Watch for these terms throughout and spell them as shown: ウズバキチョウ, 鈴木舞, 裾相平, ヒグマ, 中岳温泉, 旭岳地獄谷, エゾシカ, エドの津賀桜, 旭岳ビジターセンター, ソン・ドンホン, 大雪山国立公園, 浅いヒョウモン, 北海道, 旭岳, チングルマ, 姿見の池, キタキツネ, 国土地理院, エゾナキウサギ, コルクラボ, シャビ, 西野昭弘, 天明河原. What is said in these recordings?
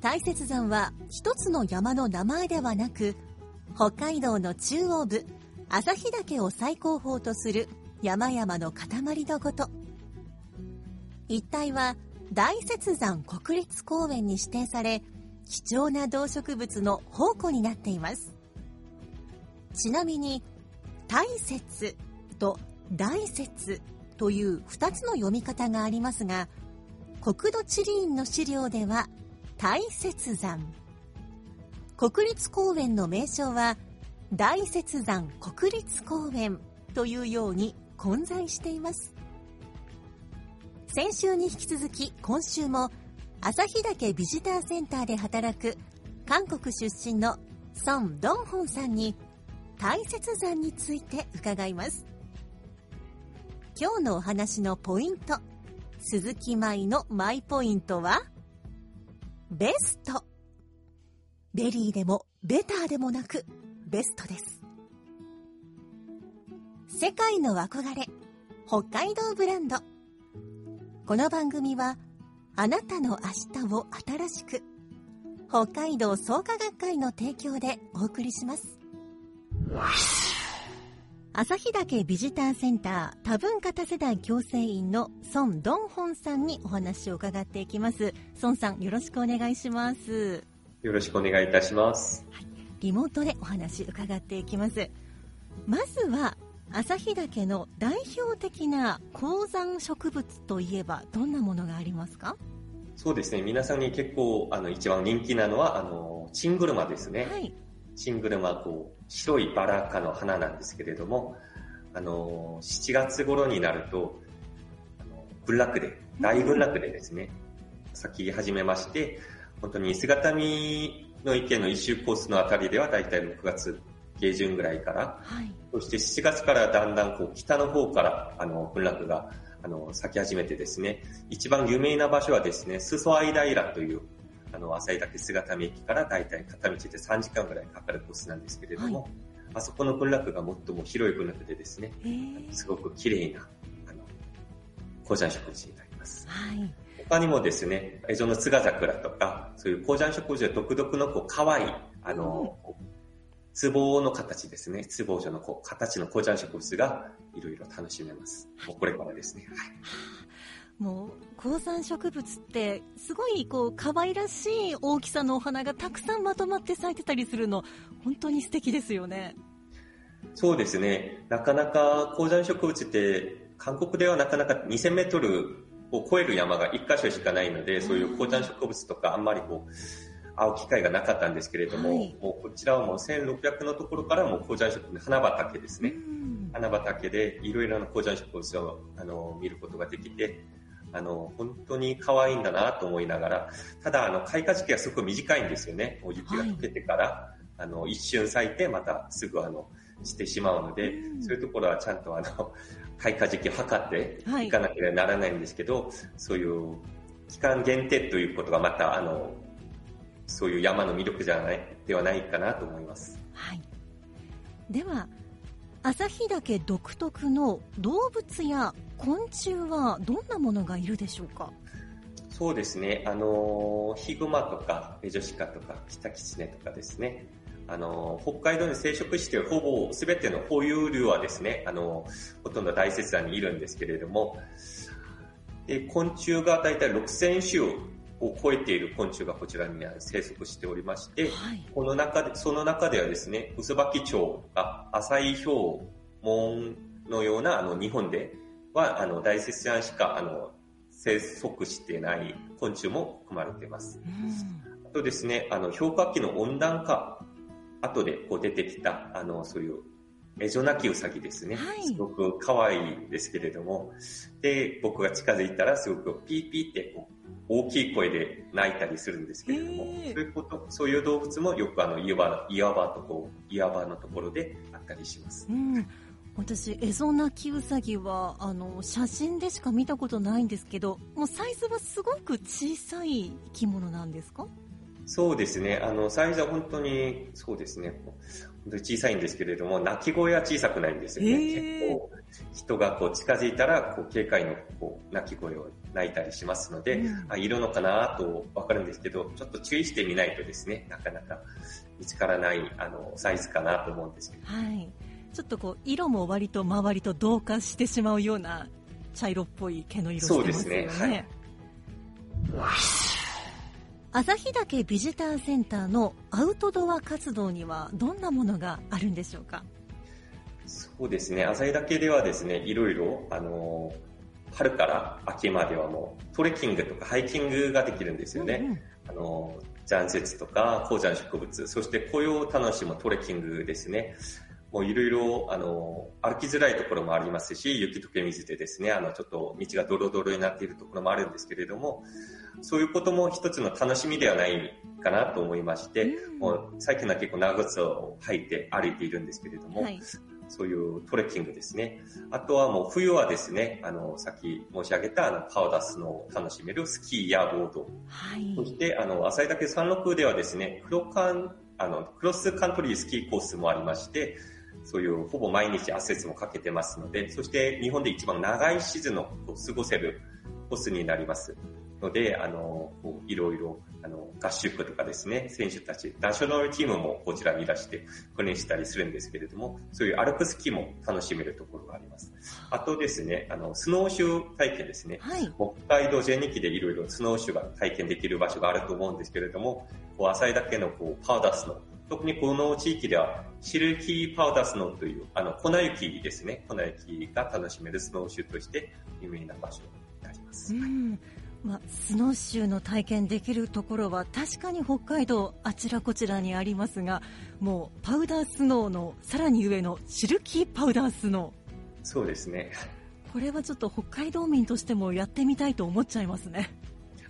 大雪山は一つの山の名前ではなく、北海道の中央部、旭岳を最高峰とする山々の塊のこと。一帯は大雪山国立公園に指定され、貴重な動植物の宝庫になっています。ちなみに、大雪と大雪という2つの読み方がありますが、国土地理院の資料では大雪山。国立公園の名称は大雪山国立公園というように混在しています。先週に引き続き今週も、旭岳ビジターセンターで働く韓国出身のソン・ドンホンさんに大雪山について伺います。今日のお話のポイント、鈴木舞のマイポイントはベスト。ベリーでもベターでもなくベストです。世界の憧れ、北海道ブランド。この番組はあなたの明日を新しく、北海道創価学会の提供でお送りします。旭岳ビジターセンター多文化多世代共生員のソン・ドンホンさんにお話を伺っていきます。ソンさん、よろしくお願いします。よろしくお願いいたします。はい、リモートでお話伺っていきます。まずは、旭岳の代表的な高山植物といえばどんなものがありますか？そうですね、皆さんに結構一番人気なのはチングルマですね、はい、チングルマ、こう白いバラ科の花なんですけれども、7月頃になると大群落でですね、咲き始めまして、本当に姿見の池の一周コースのあたりではだいたい6月下旬ぐらいから、はい、そして7月からだんだんこう北の方から群落が咲き始めてですね、一番有名な場所はですね、裾相平という旭岳姿見駅からだいたい片道で3時間ぐらいかかるコースなんですけれども、はい、あそこの群落が最も広い群落でですね、すごく綺麗な高山植物になります、はい、他にもですね、江戸の津賀桜とか、そういう高山植物で独特のこう可愛い壺の形ですね。壺状のこう形の高山植物がいろいろ楽しめます。もうこれからですね。はい、もう高山植物ってすごいこう可愛らしい大きさのお花がたくさんまとまって咲いてたりするの、本当に素敵ですよね。そうですね。なかなか高山植物って韓国ではなかなか2000メートルを超える山が1カ所しかないので、そういう高山植物とかあんまりこう会う機会がなかったんですけれども、はい、もうこちらはもう1600のところからもう高山植物の花畑ですね、花畑でいろいろな高山植物を見ることができて、本当に可愛いんだなと思いながら、ただ開花時期はすごく短いんですよね。もう雪が溶けてから、はい、一瞬咲いてまたすぐ散ってしまうので、そういうところはちゃんと開花時期を測っていかなければならないんですけど、はい、そういう期間限定ということがまたそういう山の魅力ではないかなと思います。はい。では、旭岳独特の動物や昆虫はどんなものがいるでしょうか？そうですね。ヒグマとかエゾシカとかキタキツネとかですね。北海道に生息しているほぼ全ての哺乳類はですね、ほとんど大雪山にいるんですけれども、で昆虫がだいたい6000種を超えている昆虫がこちらに生息しておりまして、はい、その中ではですね、ウズバキチョウが浅いヒョウモンのような日本では大雪山しか生息してない昆虫も含まれています。うん、あとですね、氷河期の温暖化後でこう出てきたそういうエジョナキウサギですね、はい、すごく可愛いんですけれども、で僕が近づいたらすごくピーピーって大きい声で鳴いたりするんですけれども、そういう動物もよく岩場のところであったりします。うん、私エゾナキウサギは写真でしか見たことないんですけど、もうサイズはすごく小さい生き物なんですか？そうですね、サイズは本当にそうですね、本当に小さいんですけれども、鳴き声は小さくないんですよね。結構人がこう近づいたら警戒の鳴き声を鳴いたりしますので、うん、いるのかなと分かるんですけど、ちょっと注意してみないとですね、なかなか見つからないサイズかなと思うんですけど、はい、ちょっと色も割と周りと同化してしまうような茶色っぽい毛の色してますよね。そうですね、はい。旭岳ビジターセンターのアウトドア活動にはどんなものがあるんでしょうか？そうですね、旭岳ではですね、いろいろ春から秋まではもうトレッキングとかハイキングができるんですよね。うんうん、残雪とか高山植物、そして紅葉を楽しむトレッキングですね。もういろいろ歩きづらいところもありますし、雪解け水でですね、ちょっと道がドロドロになっているところもあるんですけれども、そういうことも一つの楽しみではないかなと思いまして、うん、もう最近は結構長靴を履いて歩いているんですけれども、はい、そういうトレッキングですね。あとはもう冬はですね、さっき申し上げたパウダスノを楽しめるスキーやボード、はい、そして旭岳山麓ではですね、クロスカントリースキーコースもありまして、そういうほぼ毎日アクセスもかけてますので、そして日本で一番長いシーズンを過ごせるコースになりますので、いろいろ合宿とかですね、選手たち、ナショナルチームもこちらにいらして訓練したりするんですけれども、そういう歩くスキーも楽しめるところがあります。あとですね、スノーシュー体験ですね、はい、北海道全域でいろいろスノーシューが体験できる場所があると思うんですけれども、浅井だけのパウダースノー、特にこの地域ではシルキーパウダースノーという粉雪ですね、粉雪が楽しめるスノーシューとして有名な場所になります。うん、まあ、スノーシューの体験できるところは確かに北海道あちらこちらにありますが、もうパウダースノーのさらに上のシルキーパウダースノー、そうですね、これはちょっと北海道民としてもやってみたいと思っちゃいますね。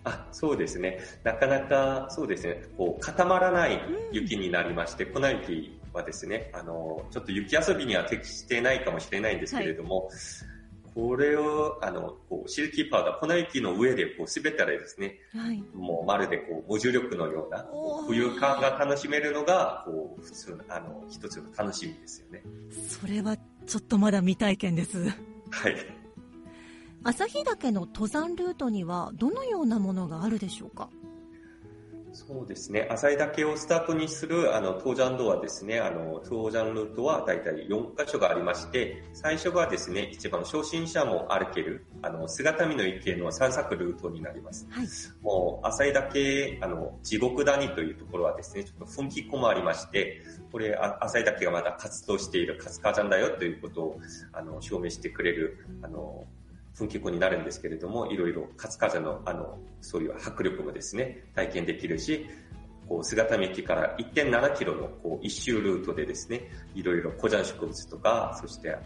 あ、そうですね、なかなかそうですね、固まらない雪になりまして、うん、粉雪はですね、ちょっと雪遊びには適してないかもしれないんですけれども、はい、これをシルキーパウダー、粉雪の上で滑ったらですね、はい、もうまるで無重力のような浮遊感が楽しめるのが普通の一つの楽しみですよね。それはちょっとまだ未体験です。はい。旭岳の登山ルートにはどのようなものがあるでしょうか？そうですね、旭岳をスタートにする登山道はですね、登山ルートはだいたい4カ所がありまして、最初がですね、一番初心者も歩ける姿見の池の散策ルートになります。はい、もう旭岳地獄谷というところはですね、ちょっと噴気湖もありまして、これ旭岳がまだ活動している活火山だよということを証明してくれる噴気湖になるんですけれども、いろいろ活火山のそういう迫力もですね、体験できるし、姿見駅から 1.7 キロの一周ルートでですね、いろいろ高山植物とか、そして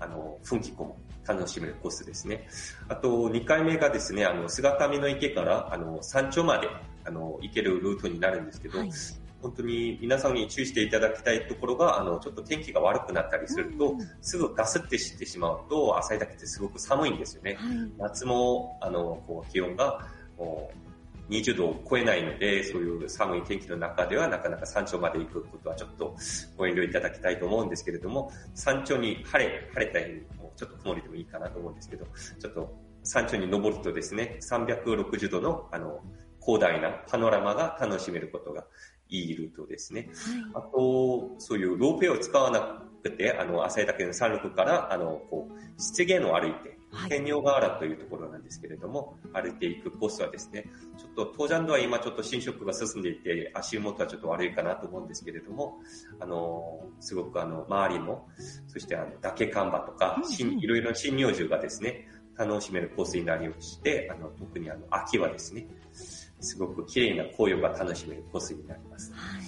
噴気湖も楽しめるコースですね。あと2回目がですね、姿見の池から山頂まで行けるルートになるんですけど、はい、本当に皆さんに注意していただきたいところが、ちょっと天気が悪くなったりすると、うんうん、すぐガスってしてしまうと、旭岳ってすごく寒いんですよね。はい、夏も気温が20度を超えないので、そういう寒い天気の中ではなかなか山頂まで行くことはちょっとご遠慮いただきたいと思うんですけれども、山頂に晴れた日にもちょっと曇りでもいいかなと思うんですけど、ちょっと山頂に登るとですね、360度の広大なパノラマが楽しめることがいいルートですね。はい、あとそういうロープウェイを使わなくて、旭岳の山麓から湿原を歩いて天明河原というところなんですけれども、歩いていくコースはですね、ちょっと東山道は今ちょっと浸食が進んでいて足元はちょっと悪いかなと思うんですけれども、すごく周りも、そして崖看板とか、いろいろ針葉樹がですね、楽しめるコースになりまして、特に秋はですね、すごく綺麗な紅葉が楽しめるコースになります。は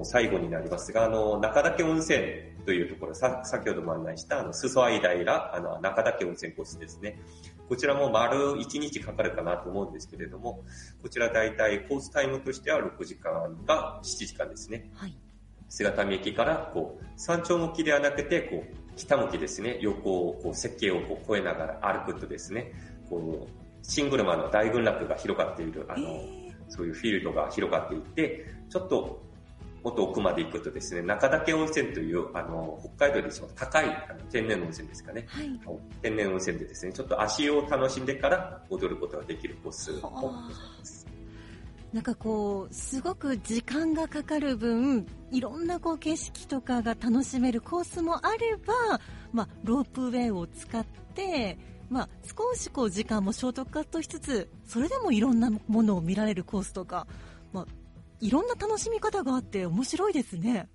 い、最後になりますが、中岳温泉というところ、先ほども案内した裾相平、中岳温泉コースですね。こちらも丸1日かかるかなと思うんですけれども、こちらだいたいコースタイムとしては6時間か7時間ですね。はい、姿見駅から山頂向きではなくて北向きですね、横を設計を越えながら歩くとですね、シングルマンの大群落が広がっている、そういうフィールドが広がっていて、ちょっともっと奥まで行くとですね、中岳温泉という北海道で一番高い天然温泉ですかね、はい、天然温泉でですね、ちょっと足湯を楽しんでから踊ることができるコースをございます。なんかすごく時間がかかる分、いろんな景色とかが楽しめるコースもあれば、ロープウェイを使って、少し時間もショートカットしつつ、それでもいろんなものを見られるコースとか、いろんな楽しみ方があって面白いですね。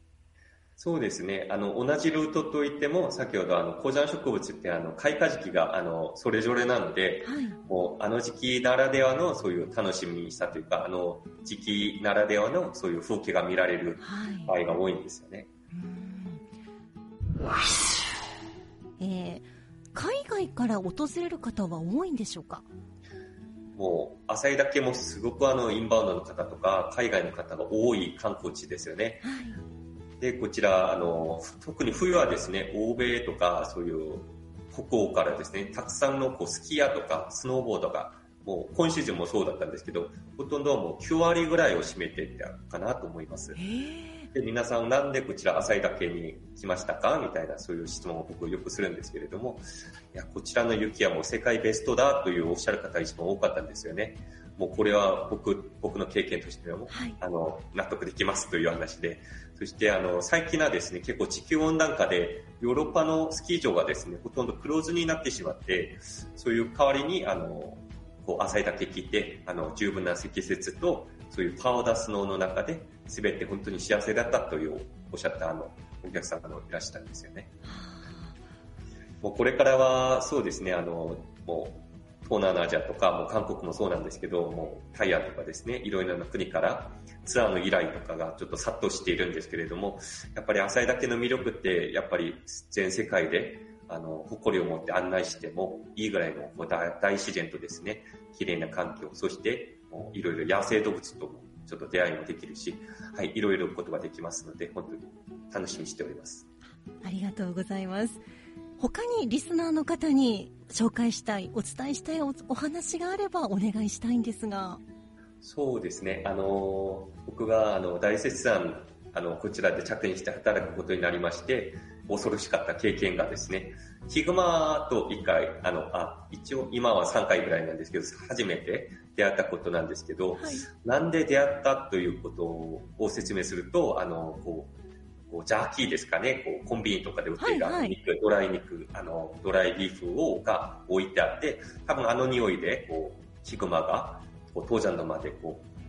そうですね。同じルートといっても、先ほど高山植物って開花時期がそれぞれなので、はい、もう時期ならではのそういう楽しみにしたというか、時期ならではのそういう風景が見られる場合が多いんですよね。はい。海外から訪れる方は多いんでしょうか？もう旭岳もすごくインバウンドの方とか海外の方が多い観光地ですよね。はい。で、こちら特に冬はですね、欧米とかそういう北欧からですね、たくさんのスキーヤーとかスノーボードが、もう今シーズンもそうだったんですけど、ほとんどはもう9割ぐらいを占めていたかなと思います。で、皆さんなんでこちら旭岳に来ましたかみたいな、そういう質問を僕よくするんですけれども、いや、こちらの雪はもう世界ベストだというおっしゃる方が一番多かったんですよね。もうこれは僕の経験としてはもう、はい、納得できますという話で、そして最近はですね、結構地球温暖化でヨーロッパのスキー場がですね、ほとんどクローズになってしまって、そういう代わりに浅いだけ聞いて十分な積雪と、そういうパウダースノーの中で滑って本当に幸せだったというおっしゃったお客様もいらっしゃったんですよね。もうこれからはそうですね、もう東南アジアとか、もう韓国もそうなんですけど、もうタイヤとかですね、いろいろな国からツアーの依頼とかがちょっと殺到しているんですけれども、やっぱり旭岳の魅力って、やっぱり全世界で誇りを持って案内してもいいぐらいの大自然とですね、綺麗な環境、そしていろいろ野生動物ともちょっと出会いもできるし、はい、いろいろことができますので、本当に楽しみにしております。ありがとうございます。他にリスナーの方に紹介したい、お伝えしたいお話があればお願いしたいんですが。そうですね、僕が大雪山こちらで着任して働くことになりまして、恐ろしかった経験がですね、ヒグマと1回一応今は3回ぐらいなんですけど、初めて出会ったことなんですけど、はい、なんで出会ったということを説明すると、ジャーキーですかね、コンビニとかで売っている肉、ドライビーフが置いてあって、多分匂いでヒグマが登山道まで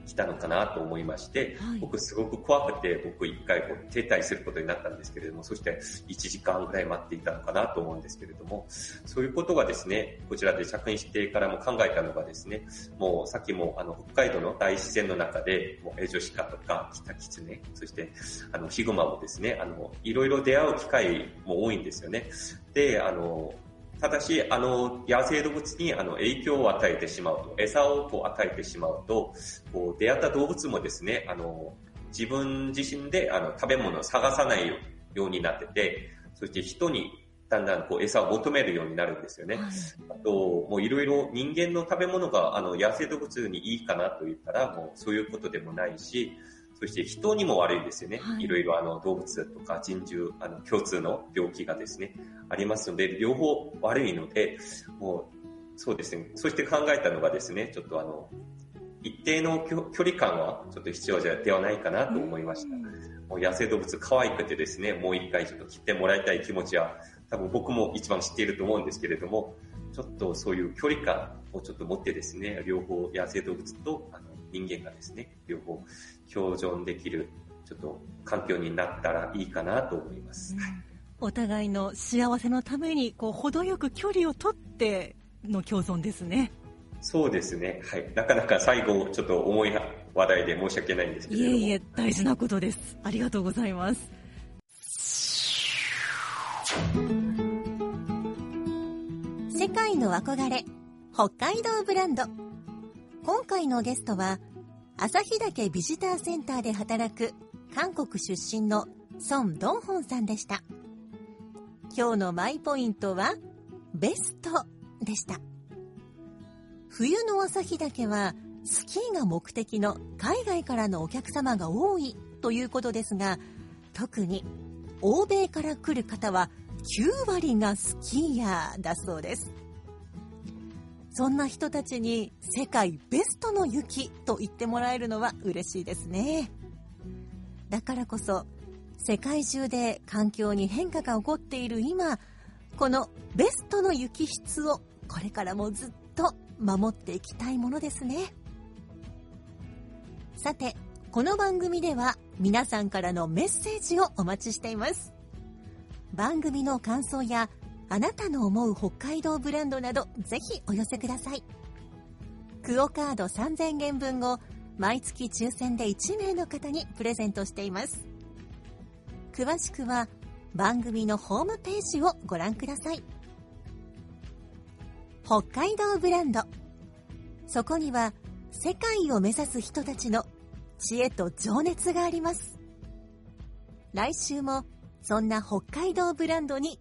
来たのかなと思いまして、はい、僕すごく怖くて、僕一回停滞することになったんですけれども、そして1時間ぐらい待っていたのかなと思うんですけれども、そういうことがですね、こちらで着任してからも考えたのがですね、もうさっきも北海道の大自然の中で、もうエゾシカとかキタキツネ、そしてヒグマもですね、いろいろ出会う機会も多いんですよね。で、ただし、野生動物に影響を与えてしまうと、餌を与えてしまうと、出会った動物もですね、自分自身で食べ物を探さないようになってて、そして人にだんだん餌を求めるようになるんですよね。はい、あと、もういろいろ人間の食べ物が野生動物にいいかなと言ったら、もうそういうことでもないし、そして人にも悪いですよね。はい、いろいろ動物とか人獣、共通の病気がですね、ありますので、両方悪いので、もう、そうですね。そして考えたのがですね、ちょっと一定の距離感はちょっと必要ではないかなと思いました。もう野生動物可愛くてですね、もう一回ちょっと切ってもらいたい気持ちは、多分僕も一番知っていると思うんですけれども、ちょっとそういう距離感をちょっと持ってですね、両方野生動物と人間がですね、両方共存できるちょっと環境になったらいいかなと思います。お互いの幸せのためにこう程よく距離をとっての共存ですね。そうですね、はい、なかなか最後ちょっと重い話題で申し訳ないんですけれども。いえいえ、大事なことです。ありがとうございます。世界の憧れ北海道ブランド。今回のゲストは旭岳ビジターセンターで働く韓国出身のソン・ドンホンさんでした。今日のマイポイントはベストでした。冬の旭岳はスキーが目的の海外からのお客様が多いということですが、特に欧米から来る方は9割がスキーヤーだそうです。そんな人たちに世界ベストの雪と言ってもらえるのは嬉しいですね。だからこそ世界中で環境に変化が起こっている今、このベストの雪質をこれからもずっと守っていきたいものですね。さて、この番組では皆さんからのメッセージをお待ちしています。番組の感想やあなたの思う北海道ブランドなど、ぜひお寄せください。クオカード3000円分を毎月抽選で1名の方にプレゼントしています。詳しくは番組のホームページをご覧ください。北海道ブランド、そこには世界を目指す人たちの知恵と情熱があります。来週もそんな北海道ブランドに